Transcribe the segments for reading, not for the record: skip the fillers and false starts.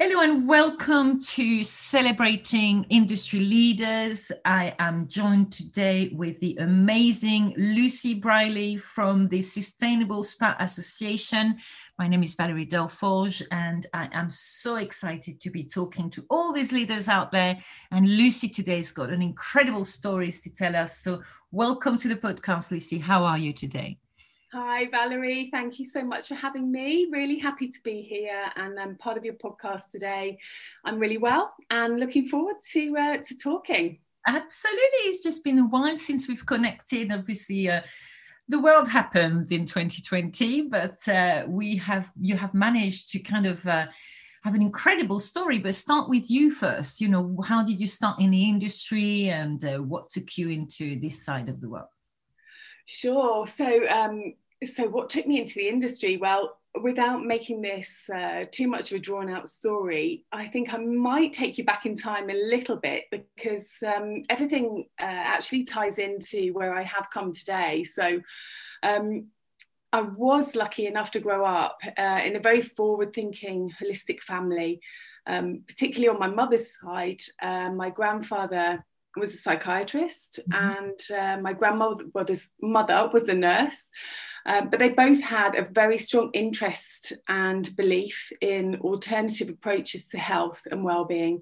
Hello and welcome to Celebrating Industry Leaders. I am joined today with the amazing Lucy Braidley from the Sustainable Spa Association. My name is Valerie Delforge and I am so excited to be talking to all these leaders out there. And Lucy today has got an incredible stories to tell us. So welcome to the podcast, Lucy. How are you today? Hi Valerie, thank you so much for having me. Really happy to be here and I'm part of your podcast today. I'm really well and looking forward to talking. Absolutely, it's just been a while since we've connected. Obviously, the world happened in 2020, but you have managed to kind of have an incredible story. But start with you first. You know, how did you start in the industry and what took you into this side of the world? Sure. So what took me into the industry? Well, without making this too much of a drawn out story, I think I might take you back in time a little bit because everything actually ties into where I have come today. So I was lucky enough to grow up in a very forward thinking, holistic family, particularly on my mother's side. My grandfather was a psychiatrist, mm-hmm. and my grandmother's mother was a nurse, but they both had a very strong interest and belief in alternative approaches to health and well-being.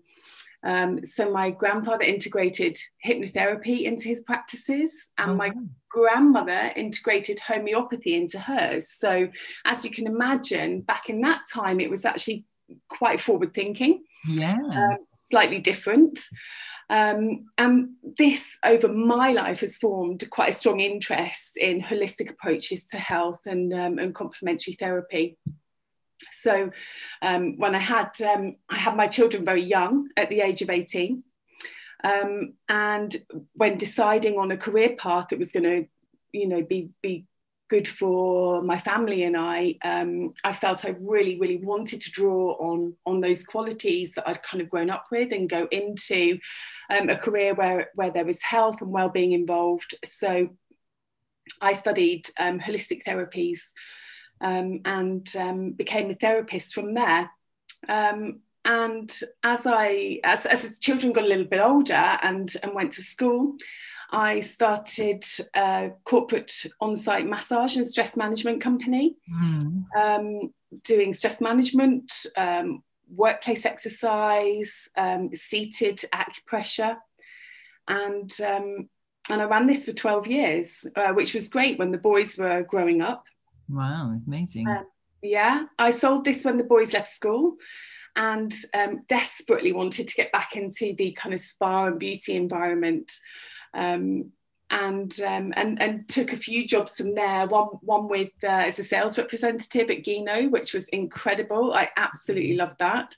So my grandfather integrated hypnotherapy into his practices, and my grandmother integrated homeopathy into hers. So as you can imagine, back in that time, it was actually quite forward thinking. Yeah. Slightly different. And this over my life has formed quite a strong interest in holistic approaches to health and complementary therapy. So when I had my children very young at the age of 18, and when deciding on a career path that was going to, you know, be good for my family and I felt I really wanted to draw on those qualities that I'd kind of grown up with and go into a career where there was health and well-being involved. So I studied holistic therapies and became a therapist from there. And as the children got a little bit older and went to school, I started a corporate on-site massage and stress management company, doing stress management, workplace exercise, seated acupressure. And I ran this for 12 years, which was great when the boys were growing up. Wow, amazing. Yeah, I sold this when the boys left school and desperately wanted to get back into the kind of spa and beauty environment. And took a few jobs from there, one with as a sales representative at Gino, which was incredible. I absolutely loved that.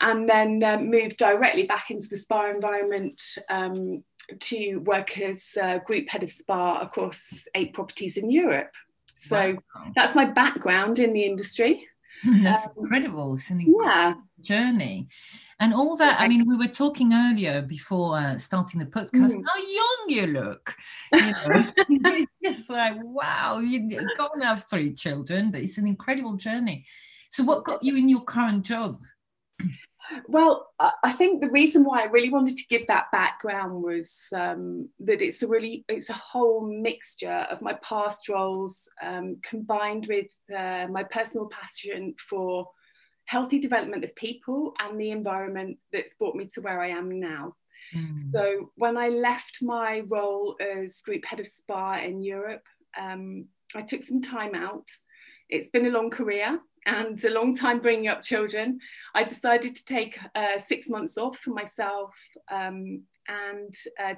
And then moved directly back into the spa environment to work as group head of spa across 8 properties in Europe. So wow. That's my background in the industry. That's incredible. It's an incredible journey. And all that, I mean, we were talking earlier before starting the podcast, how young you look. You know? It's just like, wow, you can't have 3 children, but it's an incredible journey. So what got you in your current job? Well, I think the reason why I really wanted to give that background was that it's a whole mixture of my past roles combined with my personal passion for healthy development of people and the environment that's brought me to where I am now. So when I left my role as group head of spa in Europe, I took some time out. It's been a long career and a long time bringing up children. I decided to take 6 months off for myself and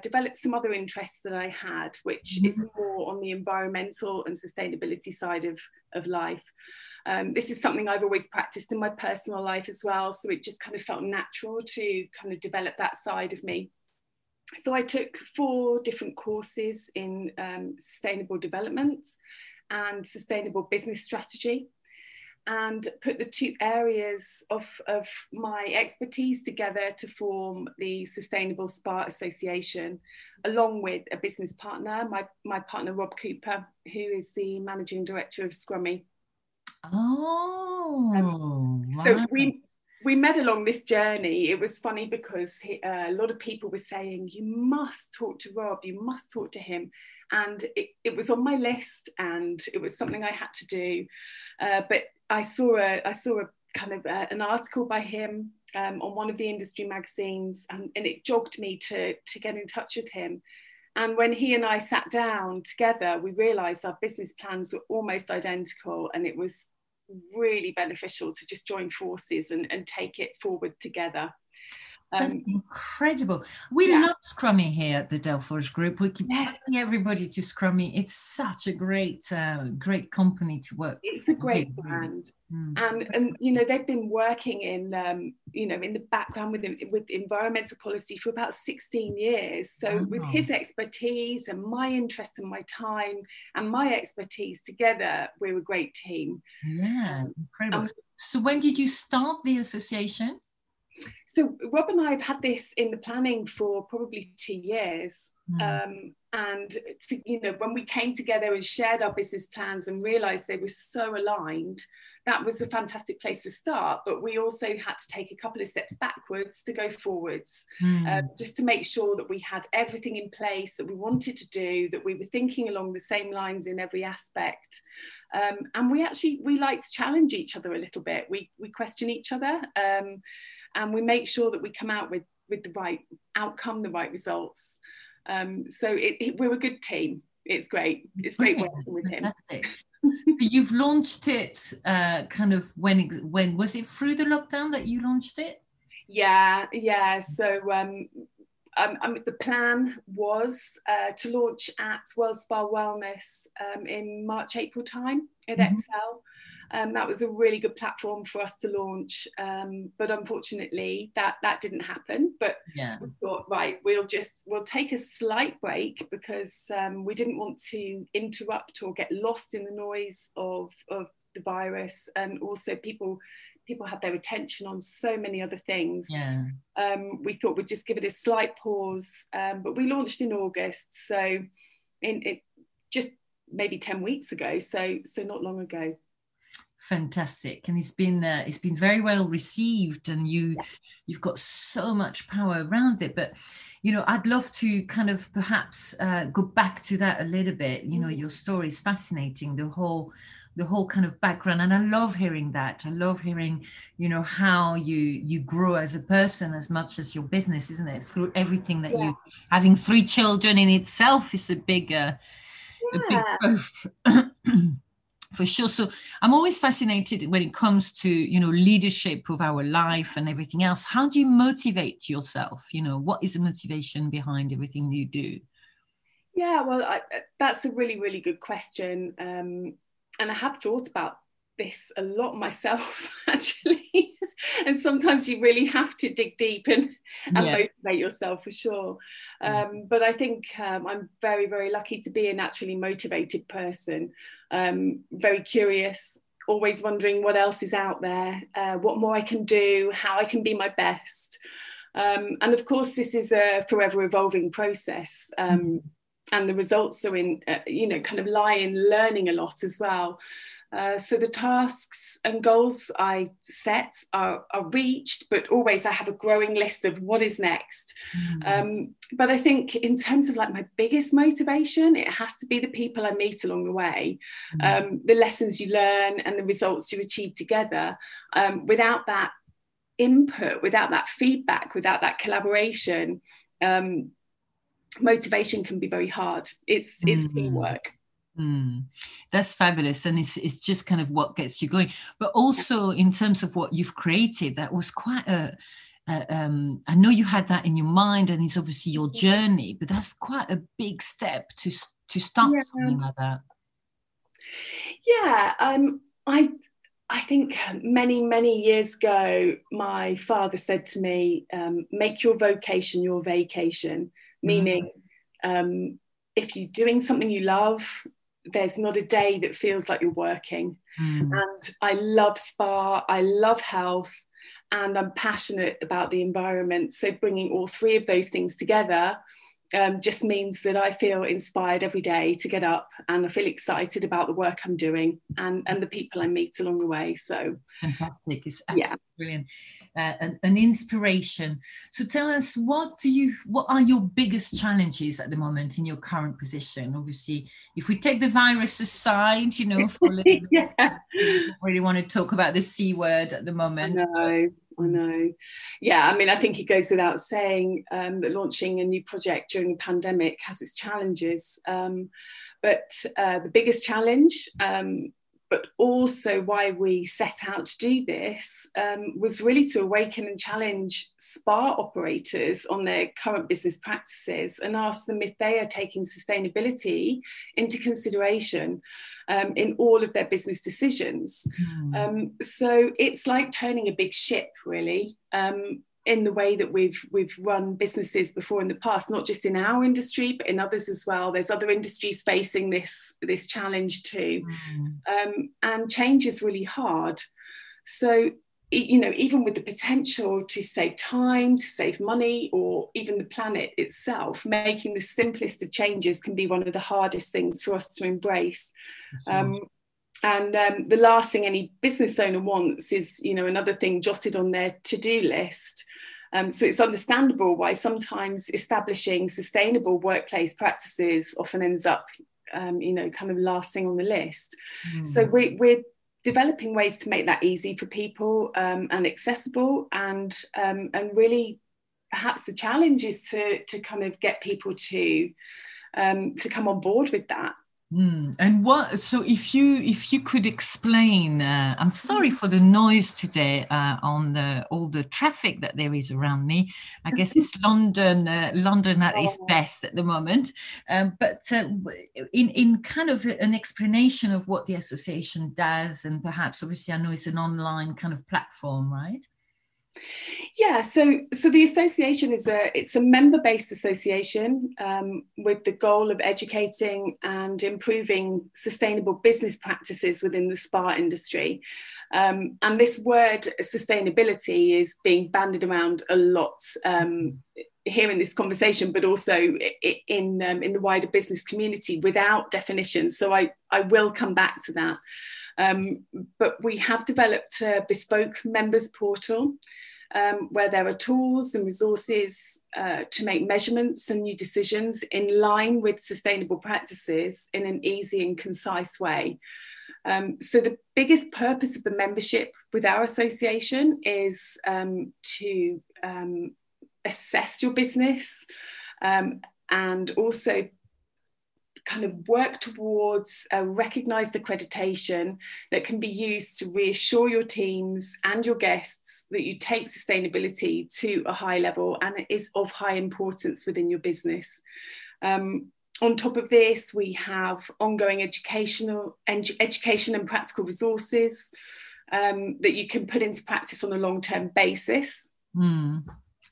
develop some other interests that I had, which is more on the environmental and sustainability side of life. This is something I've always practiced in my personal life as well, so it just kind of felt natural to kind of develop that side of me. So I took 4 different courses in sustainable development and sustainable business strategy, and put the 2 areas of my expertise together to form the Sustainable Spa Association, along with a business partner, my partner Rob Cooper, who is the managing director of Scrummy. Oh, wow. So we we met along this journey. It was funny because a lot of people were saying, you must talk to Rob, you must talk to him. And it was on my list and it was something I had to do. But I saw a kind of an article by him on one of the industry magazines, and it jogged me to get in touch with him. And when he and I sat down together, we realized our business plans were almost identical, and it was really beneficial to just join forces and take it forward together. That's incredible. We love Scrummy here at the Del Forge Group. We keep sending everybody to Scrummy. It's such a great, great company to work. It's a great brand, and you know, they've been working in, you know, in the background with environmental policy for about 16 years. So with his expertise and my interest and my time and my expertise together, we're a great team. Yeah, incredible. So when did you start the association? So Rob and I have had this in the planning for probably 2 years. And you know, when we came together and shared our business plans and realised they were so aligned, that was a fantastic place to start. But we also had to take a couple of steps backwards to go forwards, just to make sure that we had everything in place that we wanted to do, that we were thinking along the same lines in every aspect. And we like to challenge each other a little bit. We question each other, and we make sure that we come out with the right outcome, the right results. So we're a good team. It's great. It's great working with him. Fantastic. You've launched it kind of when was it through the lockdown that you launched it? Yeah. So the plan was to launch at World Spa Wellness in March, April time at Excel. That was a really good platform for us to launch, but unfortunately that didn't happen. But we thought, right, we'll take a slight break because we didn't want to interrupt or get lost in the noise of the virus, and also people had their attention on so many other things. We thought we'd just give it a slight pause, but we launched in August, so it just maybe 10 weeks ago, so not long ago. Fantastic. And it's been very well received, and you've got so much power around it. But you know, I'd love to kind of perhaps go back to that a little bit. You know, your story is fascinating, the whole kind of background, and I love hearing you know how you grow as a person as much as your business, isn't it, through everything that you having 3 children in itself is a big growth. For sure. So I'm always fascinated when it comes to, you know, leadership of our life and everything else. How do you motivate yourself? You know, what is the motivation behind everything you do? Yeah, well, that's a really, really good question. And I have thought about this a lot myself, actually. And sometimes you really have to dig deep and motivate yourself, for sure. But I think I'm very, very lucky to be a naturally motivated person, very curious, always wondering what else is out there, what more I can do, how I can be my best. And of course, this is a forever evolving process. And the results are in, you know, kind of lie in learning a lot as well. So the tasks and goals I set are reached, but always I have a growing list of what is next. But I think in terms of like my biggest motivation, it has to be the people I meet along the way, the lessons you learn and the results you achieve together. Without that input, without that feedback, without that collaboration, motivation can be very hard. It's teamwork. That's fabulous, and it's just kind of what gets you going. But also in terms of what you've created, that was quite I know you had that in your mind, and it's obviously your journey, but that's quite a big step to start something like that. I think many years ago, my father said to me, make your vocation your vacation, meaning if you're doing something you love, there's not a day that feels like you're working. And I love spa, I love health, and I'm passionate about the environment. So bringing all three of those things together just means that I feel inspired every day to get up, and I feel excited about the work I'm doing and the people I meet along the way. So fantastic. It's absolutely brilliant. An inspiration. So tell us, what are your biggest challenges at the moment in your current position? Obviously, if we take the virus aside, you know, for a little bit, I really want to talk about the C word at the moment. I know. Yeah, I mean, I think it goes without saying that launching a new project during a pandemic has its challenges. But the biggest challenge, but also why we set out to do this, was really to awaken and challenge spa operators on their current business practices and ask them if they are taking sustainability into consideration in all of their business decisions. So it's like turning a big ship, really, in the way that we've run businesses before in the past, not just in our industry, but in others as well. There's other industries facing this challenge too. And change is really hard. So, you know, even with the potential to save time, to save money, or even the planet itself, making the simplest of changes can be one of the hardest things for us to embrace. And the last thing any business owner wants is, you know, another thing jotted on their to-do list. So it's understandable why sometimes establishing sustainable workplace practices often ends up, you know, kind of last thing on the list. So we're developing ways to make that easy for people and accessible, and really perhaps the challenge is to kind of get people to come on board with that. And what? So, if you could explain, I'm sorry for the noise today on all the traffic that there is around me. I guess it's London at its best at the moment. But in kind of an explanation of what the association does, and perhaps obviously I know it's an online kind of platform, right? Yeah, so the association is it's a member-based association with the goal of educating and improving sustainable business practices within the spa industry. And this word sustainability is being bandied around a lot here in this conversation, but also in the wider business community without definition. So I will come back to that. But we have developed a bespoke members portal where there are tools and resources to make measurements and new decisions in line with sustainable practices in an easy and concise way. So the biggest purpose of the membership with our association is to assess your business and also kind of work towards a recognised accreditation that can be used to reassure your teams and your guests that you take sustainability to a high level and it is of high importance within your business. On top of this, we have ongoing education and practical resources that you can put into practice on a long-term basis.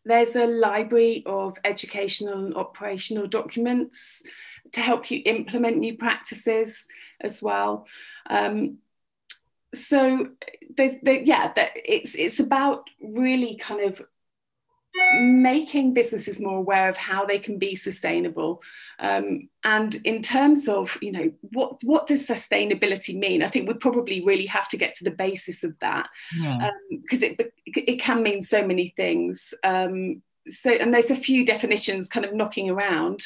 There's a library of educational and operational documents to help you implement new practices as well. So it's about really kind of making businesses more aware of how they can be sustainable. And in terms of, you know, what does sustainability mean? I think we probably really have to get to the basis of that because it can mean so many things. So, and there's a few definitions kind of knocking around.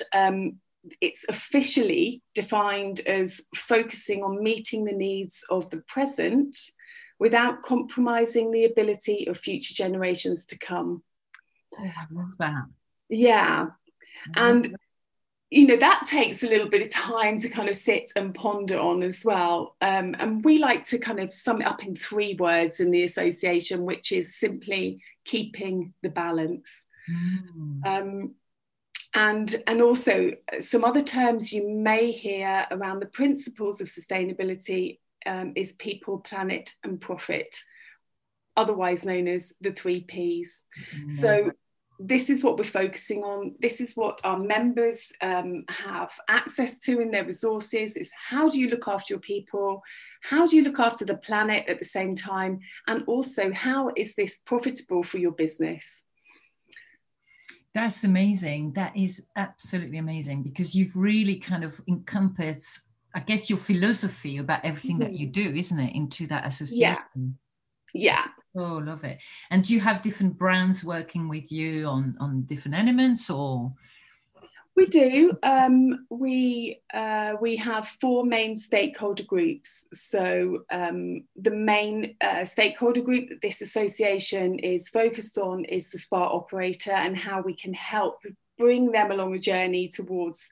It's officially defined as focusing on meeting the needs of the present without compromising the ability of future generations to come. I love that. Yeah. And, you know, that takes a little bit of time to kind of sit and ponder on as well. And we like to kind of sum it up in 3 words in the association, which is simply keeping the balance. And also some other terms you may hear around the principles of sustainability is people, planet and profit, otherwise known as the 3 Ps. So this is what we're focusing on. This is what our members have access to in their resources. Is how do you look after your people? How do you look after the planet at the same time? And also, how is this profitable for your business? That's amazing. That is absolutely amazing, because you've really kind of encompassed, I guess, your philosophy about everything that you do, isn't it, into that association? Yeah. Oh, love it. And do you have different brands working with you on different elements, or? We do. We have four main stakeholder groups. So the main stakeholder group that this association is focused on is the spa operator, and how we can help bring them along a journey towards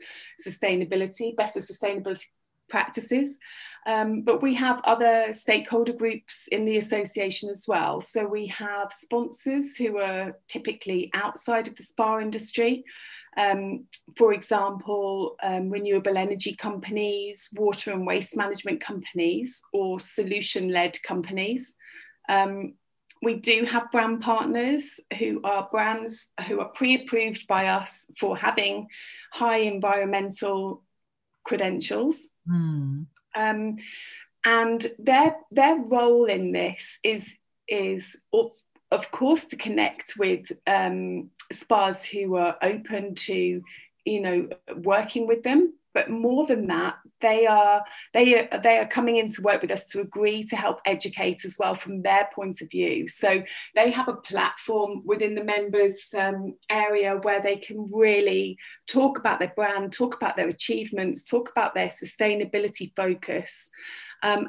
sustainability, better sustainability practices. But we have other stakeholder groups in the association as well. So we have sponsors who are typically outside of the spa industry. For example, renewable energy companies, water and waste management companies, or solution-led companies. We do have brand partners who are brands who are pre-approved by us for having high environmental credentials. And their role in this is of course to connect with spas who are open to, you know, working with them. But more than that, they are coming in to work with us to agree to help educate as well from their point of view. So they have a platform within the members area where they can really talk about their brand, talk about their achievements, talk about their sustainability focus.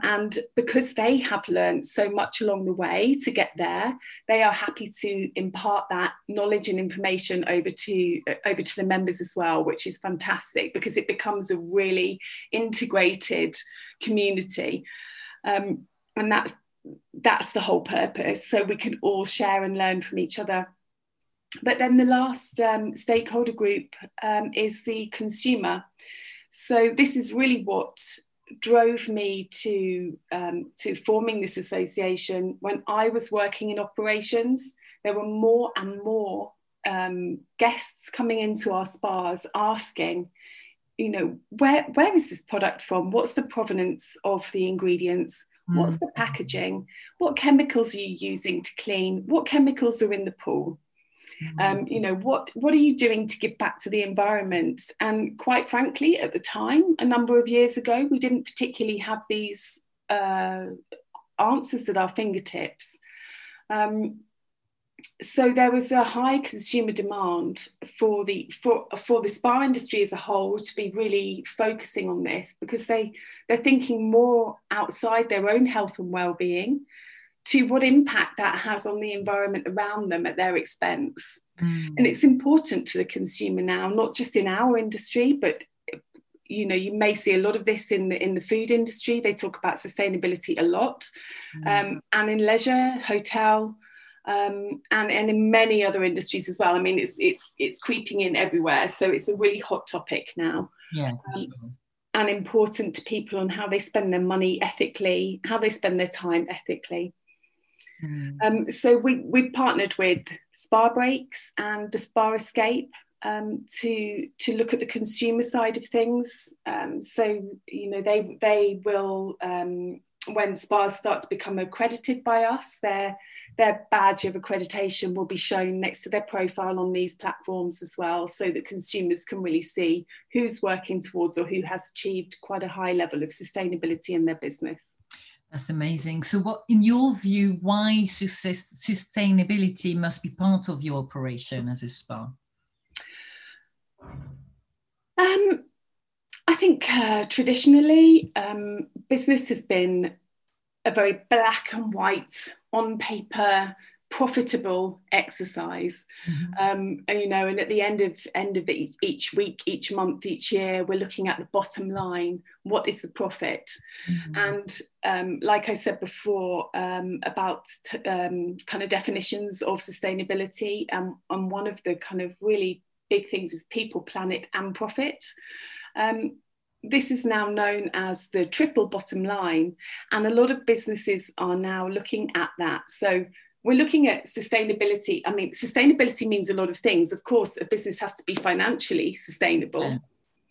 And because they have learned so much along the way to get there, they are happy to impart that knowledge and information over to the members as well, which is fantastic, because it becomes a really integrated community. And that's the whole purpose. So we can all share and learn from each other. But then the last stakeholder group is the consumer. So this is really what drove me to forming this association. When I was working in operations, there were more and more guests coming into our spas asking, you know, where is this product from? What's the provenance of the ingredients? What's the packaging? What chemicals are you using to clean? What chemicals are in the pool? You know, what are you doing to give back to the environment? And quite frankly, at the time, a number of years ago, we didn't particularly have these answers at our fingertips. So there was a high consumer demand for the spa industry as a whole to be really focusing on this, because they're thinking more outside their own health and well-being to what impact that has on the environment around them at their expense. And it's important to the consumer now, not just in our industry, but, you know, you may see a lot of this in the food industry. They talk about sustainability a lot, and in leisure, hotel, and in many other industries as well. I mean, it's creeping in everywhere. So it's a really hot topic now. Yeah, sure. And important to people on how they spend their money ethically, how they spend their time ethically. So we partnered with Spa Breaks and the Spa Escape to look at the consumer side of things. So, you know, they will, when spas start to become accredited by us, their badge of accreditation will be shown next to their profile on these platforms as well, so that consumers can really see who's working towards or who has achieved quite a high level of sustainability in their business. That's amazing. So what, in your view, why sustainability must be part of your operation as a spa? I think traditionally business has been a very black and white, on paper, profitable exercise. And, you know, and at the end of each week, each month, each year, we're looking at the bottom line. What is the profit? And like I said before, about kind of definitions of sustainability, and one of the kind of really big things is people, planet and profit. This is now known as the triple bottom line, and a lot of businesses are now looking at that. So we're looking at sustainability. I mean, sustainability means a lot of things. Of course, a business has to be financially sustainable.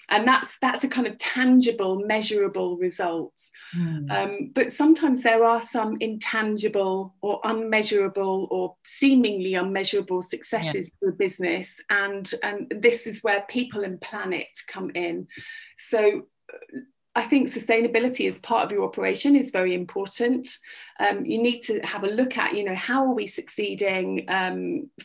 And that's a kind of tangible, measurable results. But sometimes there are some intangible or unmeasurable or seemingly unmeasurable successes for a business. And this is where people and planet come in. So I think sustainability as part of your operation is very important. You need to have a look at, you know, how are we succeeding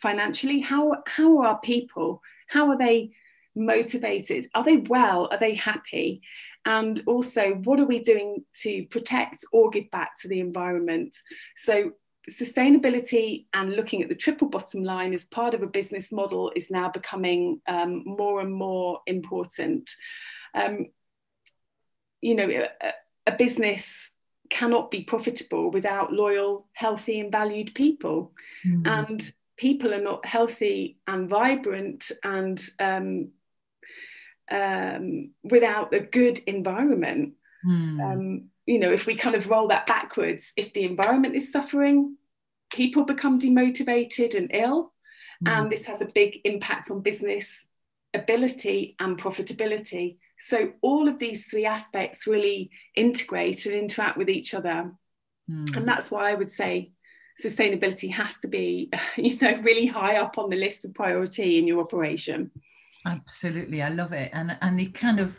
financially? How are people? How are they motivated? Are they well? Are they happy? And also, what are we doing to protect or give back to the environment? So sustainability and looking at the triple bottom line as part of a business model is now becoming more and more important. You know, a business cannot be profitable without loyal, healthy and valued people. And people are not healthy and vibrant and without a good environment. You know, if we kind of roll that backwards, if the environment is suffering, people become demotivated and ill. And this has a big impact on business ability and profitability. So all of these three aspects really integrate and interact with each other. And that's why I would say sustainability has to be, you know, really high up on the list of priority in your operation. Absolutely. I love it. And it kind of,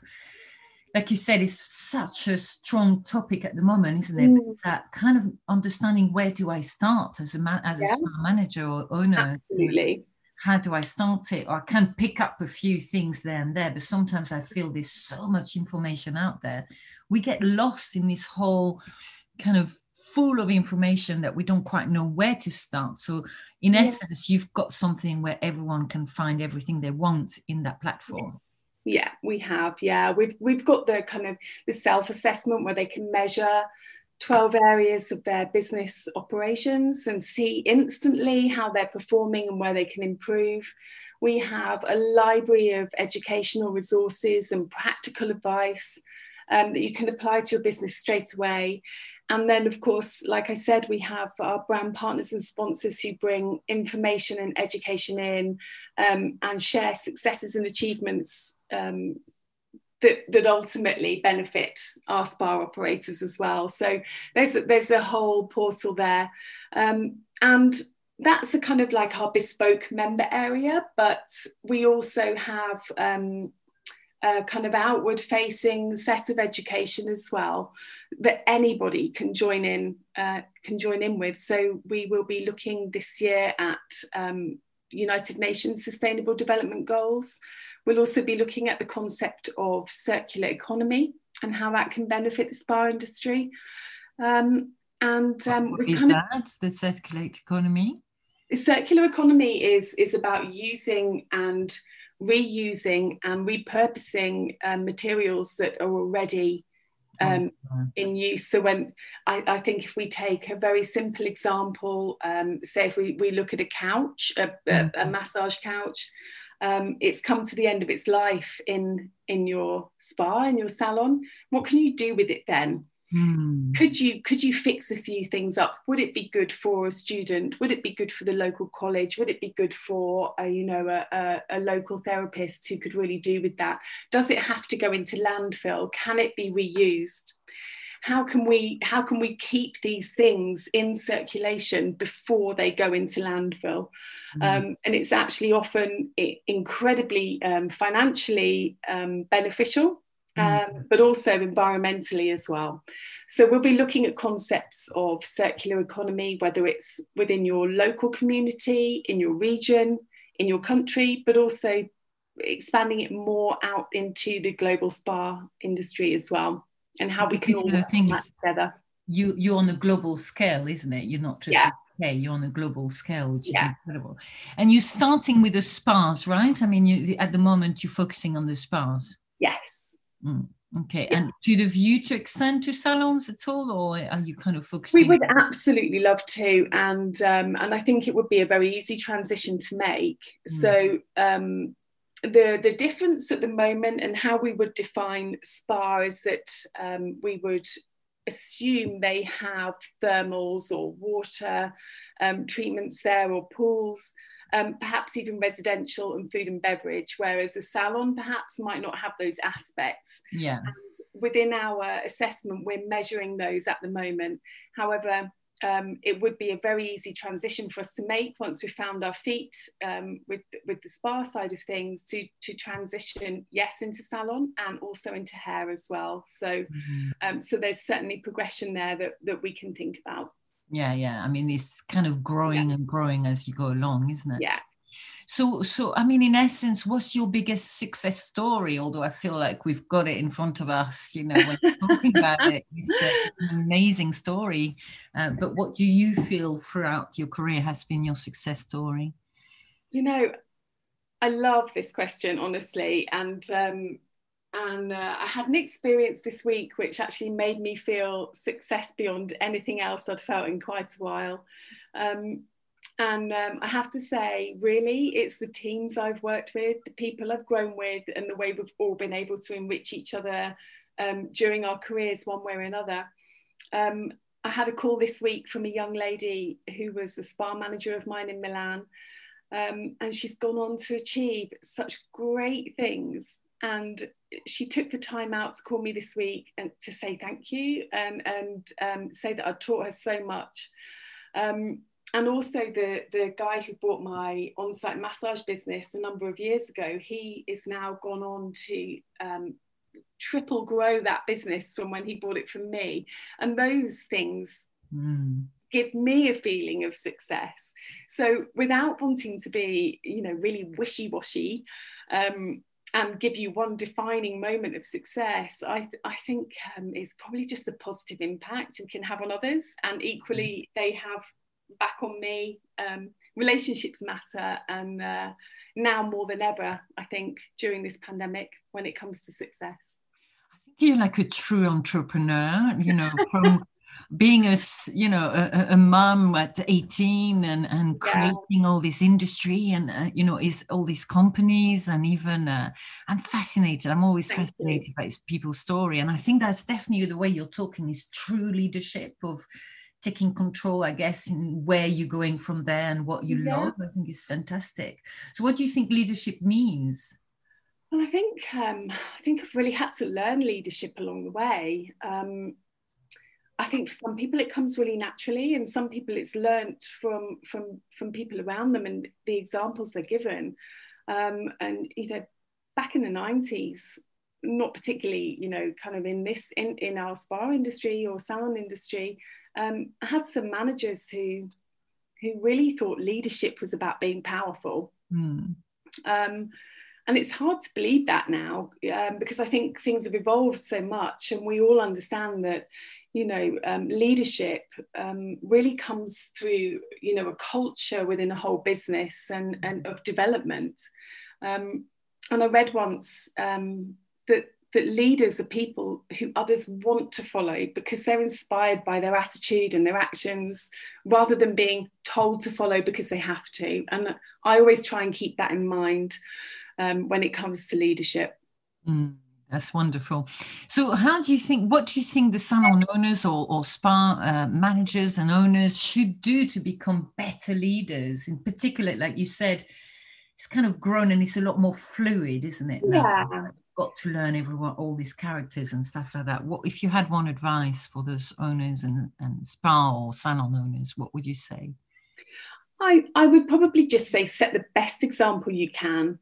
like you said, is such a strong topic at the moment, isn't it? That kind of understanding, where do I start as a spa manager or owner? Absolutely. How do I start it? Or I can pick up a few things there and there, but sometimes I feel there's so much information out there. We get lost in this whole kind of full of information that we don't quite know where to start. So in essence, you've got something where everyone can find everything they want in that platform. Yeah, we have. Yeah, we've got the kind of the self-assessment where they can measure 12 areas of their business operations and see instantly how they're performing and where they can improve. We have a library of educational resources and practical advice that you can apply to your business straight away. And then, of course, like I said, we have our brand partners and sponsors who bring information and education in and share successes and achievements that ultimately benefit our spa operators as well. So there's a whole portal there. And that's a kind of like our bespoke member area, but we also have a kind of outward facing set of education as well that anybody can join in with. So we will be looking this year at United Nations Sustainable Development Goals. We'll also be looking at the concept of circular economy and how that can benefit the spa industry. What is that, the circular economy? The circular economy is about using and reusing and repurposing materials that are already in use. So when I think if we take a very simple example, say if we look at a couch, a massage couch, it's come to the end of its life in your spa, in your salon. What can you do with it then? Could you fix a few things up? Would it be good for a student? Would it be good for the local college? Would it be good for a local therapist who could really do with that? Does it have to go into landfill? Can it be reused? How can we keep these things in circulation before they go into landfill? And it's actually often incredibly financially beneficial. But also environmentally as well. So we'll be looking at concepts of circular economy, whether it's within your local community, in your region, in your country, but also expanding it more out into the global spa industry as well, and how we can all work together. You're on a global scale, isn't it? You're not just okay, you're on a global scale, which is incredible. And you're starting with the spas, right? I mean, at the moment, you're focusing on the spas. Yes. Okay, and do the view to extend to salons at all, or are you kind of focusing? We would absolutely love to, and I think it would be a very easy transition to make. So the difference at the moment and how we would define spa is that we would assume they have thermals or water treatments there or pools. perhaps even residential and food and beverage, whereas a salon perhaps might not have those aspects. Yeah. And within our assessment, we're measuring those at the moment. However, it would be a very easy transition for us to make once we've found our feet with the spa side of things to transition, yes, into salon and also into hair as well. So, so there's certainly progression there that we can think about. Yeah, yeah. I mean, it's kind of growing and growing as you go along, isn't it? Yeah. So I mean, in essence, what's your biggest success story? Although I feel like we've got it in front of us, you know, when we're talking about it, it's an amazing story. But what do you feel throughout your career has been your success story? You know, I love this question, honestly. And I had an experience this week which actually made me feel success beyond anything else I'd felt in quite a while. And I have to say, really, it's the teams I've worked with, the people I've grown with, and the way we've all been able to enrich each other during our careers one way or another. I had a call this week from a young lady who was a spa manager of mine in Milan, and she's gone on to achieve such great things. And she took the time out to call me this week and to say thank you and say that I'd taught her so much. And also the guy who bought my on-site massage business a number of years ago, he is now gone on to triple grow that business from when he bought it from me. And those things give me a feeling of success. So without wanting to be, you know, really wishy-washy and give you one defining moment of success, I think it's probably just the positive impact we can have on others. And equally, they have back on me. Relationships matter, and now more than ever, I think, during this pandemic, when it comes to success. I think you're like a true entrepreneur, you know, from being a mum at 18 and creating all this industry and is all these companies, and even I'm fascinated. I'm always fascinated by people's story, and I think that's definitely the way you're talking is true leadership of taking control, I guess, in where you're going from there and what you love. I think is fantastic. So, what do you think leadership means? Well, I think I've really had to learn leadership along the way. I think for some people it comes really naturally, and some people it's learnt from people around them and the examples they're given. And you know, back in the 90s, not particularly, you know, kind of in our spa industry or salon industry, I had some managers who really thought leadership was about being powerful. And it's hard to believe that now, because I think things have evolved so much, and we all understand that, you know, leadership really comes through, you know, a culture within a whole business and of development. And I read once that leaders are people who others want to follow because they're inspired by their attitude and their actions, rather than being told to follow because they have to. And I always try and keep that in mind when it comes to leadership. That's wonderful. So what do you think the salon owners or spa managers and owners should do to become better leaders? In particular, like you said, it's kind of grown and it's a lot more fluid, isn't it? Yeah. Now? Got to learn everyone, all these characters and stuff like that. What if you had one advice for those owners and spa or salon owners, what would you say? I would probably just say set the best example you can.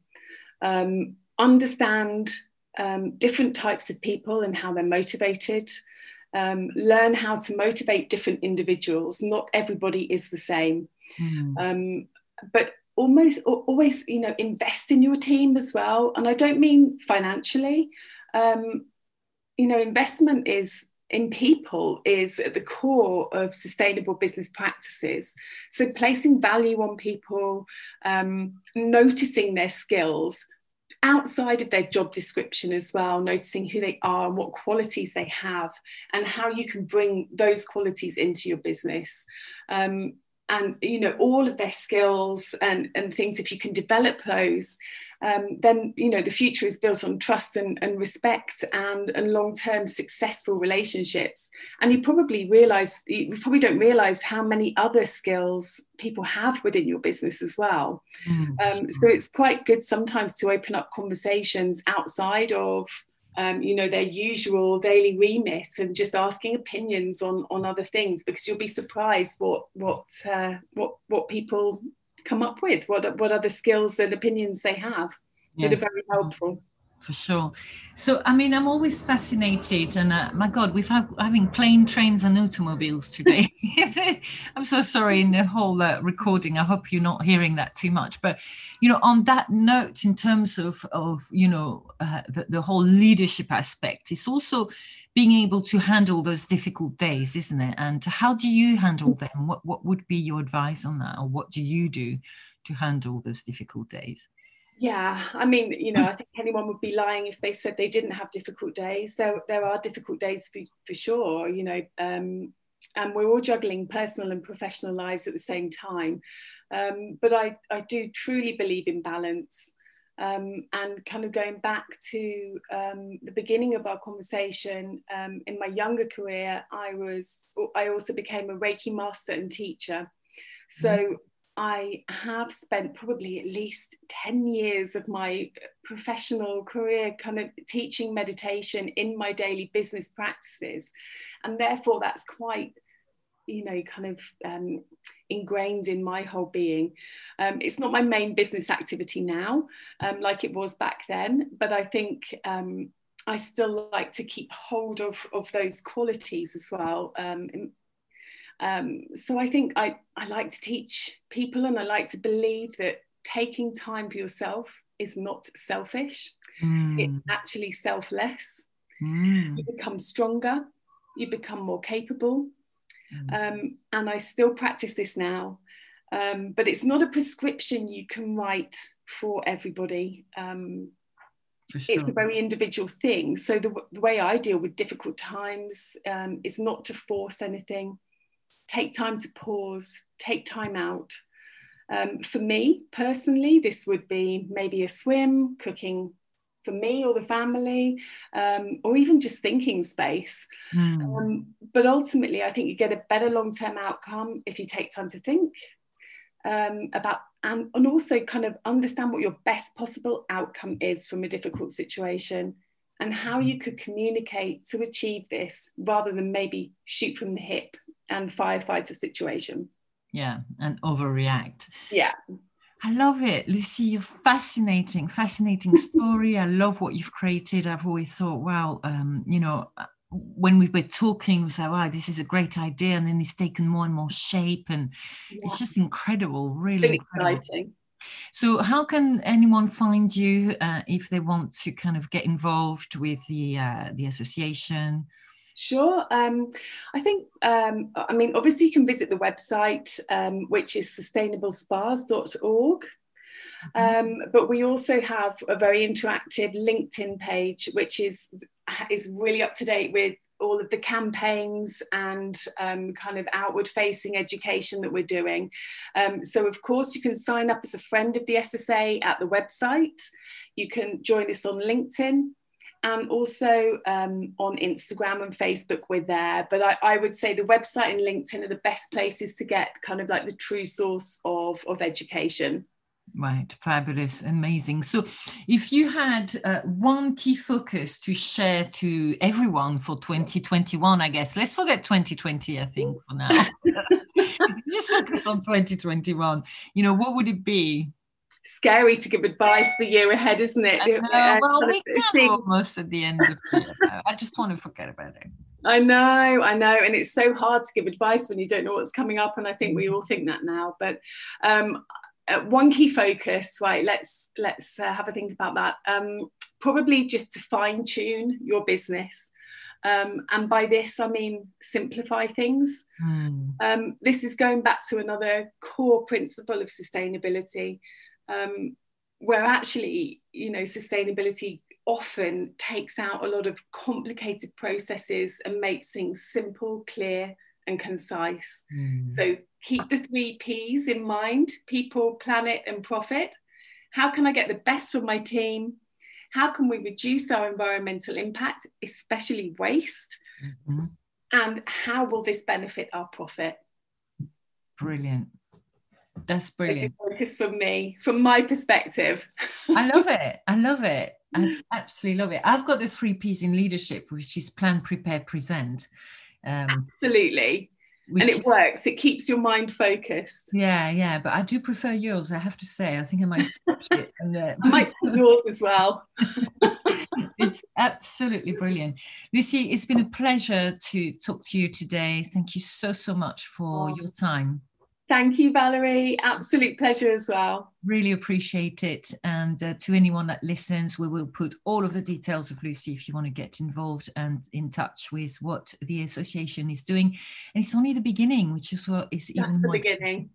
Understand different types of people and how they're motivated. Learn how to motivate different individuals. Not everybody is the same. But always, you know, invest in your team as well. And I don't mean financially. You know, investment is in people is at the core of sustainable business practices. So placing value on people, noticing their skills outside of their job description as well, noticing who they are and what qualities they have and how you can bring those qualities into your business. and, you know, all of their skills and things, if you can develop those, then, you know, the future is built on trust and respect and long-term successful relationships. And you probably don't realize how many other skills people have within your business as well. So it's quite good sometimes to open up conversations outside of, you know, their usual daily remit, and just asking opinions on other things, because you'll be surprised what people come up with, what other skills and opinions they have that are very helpful. For sure. So, I mean, I'm always fascinated, and my God, having plane, trains and automobiles today. I'm so sorry in the whole recording. I hope you're not hearing that too much. But, you know, on that note, in terms of you know, the whole leadership aspect, it's also being able to handle those difficult days, isn't it? And how do you handle them? What would be your advice on that? Or what do you do to handle those difficult days? Yeah, I mean, you know, I think anyone would be lying if they said they didn't have difficult days. There are difficult days for sure, you know, and we're all juggling personal and professional lives at the same time. But I do truly believe in balance. And kind of going back to the beginning of our conversation, in my younger career, I also became a Reiki master and teacher. So I have spent probably at least 10 years of my professional career kind of teaching meditation in my daily business practices. And therefore that's quite, you know, kind of ingrained in my whole being. It's not my main business activity now, like it was back then, but I think I still like to keep hold of those qualities as well. So I think I like to teach people, and I like to believe that taking time for yourself is not selfish. It's actually selfless. You become stronger, you become more capable. And I still practice this now, but it's not a prescription you can write for everybody. Sure. It's a very individual thing. So the way I deal with difficult times is not to force anything. Take time to pause, take time out. For me personally, this would be maybe a swim, cooking for me or the family, or even just thinking space. But ultimately, I think you get a better long-term outcome if you take time to think about and also kind of understand what your best possible outcome is from a difficult situation, and how you could communicate to achieve this, rather than maybe shoot from the hip and firefighter situation. Yeah, and overreact. Yeah. I love it, Lucy. You're fascinating story. I love what you've created. I've always thought, wow, you know, when we were talking, we said, wow, this is a great idea. And then it's taken more and more shape. And it's just incredible, really incredible. Exciting. So how can anyone find you if they want to kind of get involved with the association? Sure. I think, I mean, obviously you can visit the website, which is sustainablespas.org. But we also have a very interactive LinkedIn page, which is really up to date with all of the campaigns and kind of outward facing education that we're doing. So of course you can sign up as a friend of the SSA at the website. You can join us on LinkedIn. And also on Instagram and Facebook, we're there. But I would say the website and LinkedIn are the best places to get kind of like the true source of education. Right. Fabulous. Amazing. So if you had one key focus to share to everyone for 2021, I guess, let's forget 2020, I think, for now. Just focus on 2021. You know, what would it be? Scary to give advice the year ahead, isn't it? Well, we can almost at the end of the year. I just want to forget about it. I know, and it's so hard to give advice when you don't know what's coming up, and I think we all think that now. But one key focus, right? Let's have a think about that. Probably just to fine-tune your business. And by this, I mean, simplify things. This is going back to another core principle of sustainability, where actually, you know, sustainability often takes out a lot of complicated processes and makes things simple, clear and concise. So keep the 3 Ps in mind: people, planet, and profit. How can I get the best from my team? How can we reduce our environmental impact, especially waste? Mm-hmm. And how will this benefit our profit? Brilliant. That's brilliant. Focus from me, from my perspective. I love it. I love it. I absolutely love it. I've got the 3 Ps in leadership, which is plan, prepare, present. Absolutely. And it works. It keeps your mind focused. Yeah, yeah. But I do prefer yours, I have to say. I think I might switch it. And, I might do yours as well. It's absolutely brilliant. Lucy, it's been a pleasure to talk to you today. Thank you so, so much for your time. Thank you, Valerie. Absolute pleasure as well. Really appreciate it. And to anyone that listens, we will put all of the details of Lucy if you want to get involved and in touch with what the association is doing. And it's only the beginning, which is what is even more exciting.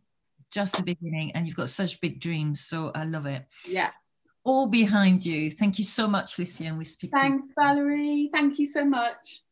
Just the beginning. And you've got such big dreams. So I love it. Yeah. All behind you. Thank you so much, Lucy. And we speak to you. Thanks, Valerie. Thank you so much.